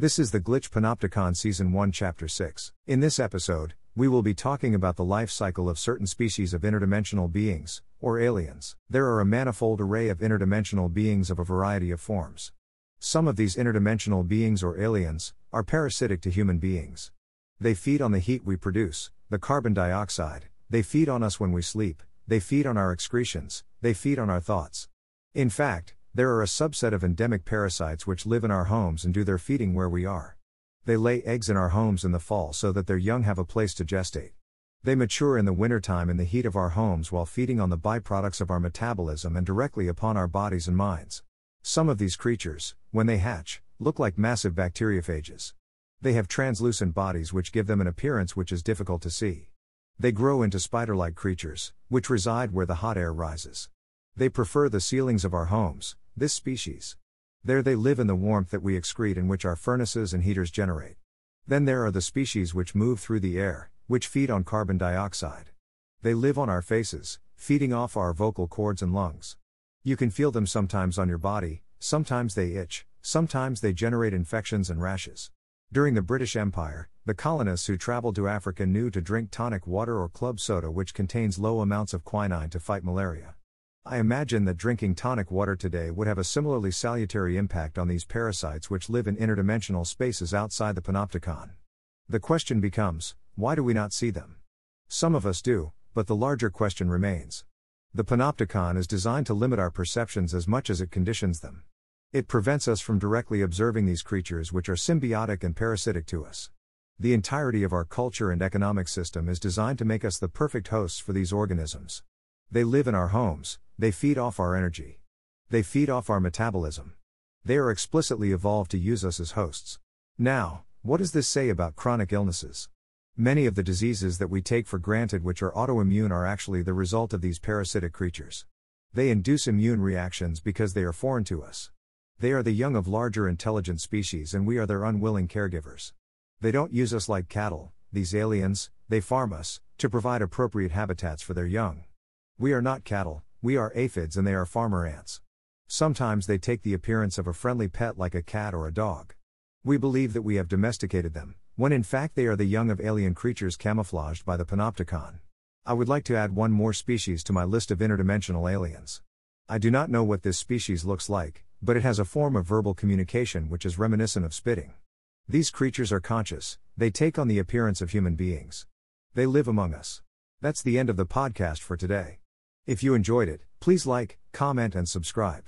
This is The Glitch Panopticon Season 1 Chapter 6. In this episode, we will be talking about the life cycle of certain species of interdimensional beings, or aliens. There are a manifold array of interdimensional beings of a variety of forms. Some of these interdimensional beings or aliens are parasitic to human beings. They feed on the heat we produce, the carbon dioxide, they feed on us when we sleep, they feed on our excretions, they feed on our thoughts. In fact, there are a subset of endemic parasites which live in our homes and do their feeding where we are. They lay eggs in our homes in the fall so that their young have a place to gestate. They mature in the wintertime in the heat of our homes while feeding on the byproducts of our metabolism and directly upon our bodies and minds. Some of these creatures, when they hatch, look like massive bacteriophages. They have translucent bodies which give them an appearance which is difficult to see. They grow into spider-like creatures, which reside where the hot air rises. They prefer the ceilings of our homes, this species. There they live in the warmth that we excrete and which our furnaces and heaters generate. Then there are the species which move through the air, which feed on carbon dioxide. They live on our faces, feeding off our vocal cords and lungs. You can feel them sometimes on your body, sometimes they itch, sometimes they generate infections and rashes. During the British Empire, the colonists who traveled to Africa knew to drink tonic water or club soda which contains low amounts of quinine to fight malaria. I imagine that drinking tonic water today would have a similarly salutary impact on these parasites which live in interdimensional spaces outside the Panopticon. The question becomes, why do we not see them? Some of us do, but the larger question remains. The Panopticon is designed to limit our perceptions as much as it conditions them. It prevents us from directly observing these creatures which are symbiotic and parasitic to us. The entirety of our culture and economic system is designed to make us the perfect hosts for these organisms. They live in our homes, they feed off our energy. They feed off our metabolism. They are explicitly evolved to use us as hosts. Now, what does this say about chronic illnesses? Many of the diseases that we take for granted which are autoimmune are actually the result of these parasitic creatures. They induce immune reactions because they are foreign to us. They are the young of larger intelligent species and we are their unwilling caregivers. They don't use us like cattle, these aliens, they farm us, to provide appropriate habitats for their young. We are not cattle. We are aphids and they are farmer ants. Sometimes they take the appearance of a friendly pet like a cat or a dog. We believe that we have domesticated them, when in fact they are the young of alien creatures camouflaged by the Panopticon. I would like to add one more species to my list of interdimensional aliens. I do not know what this species looks like, but it has a form of verbal communication which is reminiscent of spitting. These creatures are conscious, they take on the appearance of human beings. They live among us. That's the end of the podcast for today. If you enjoyed it, please like, comment and subscribe.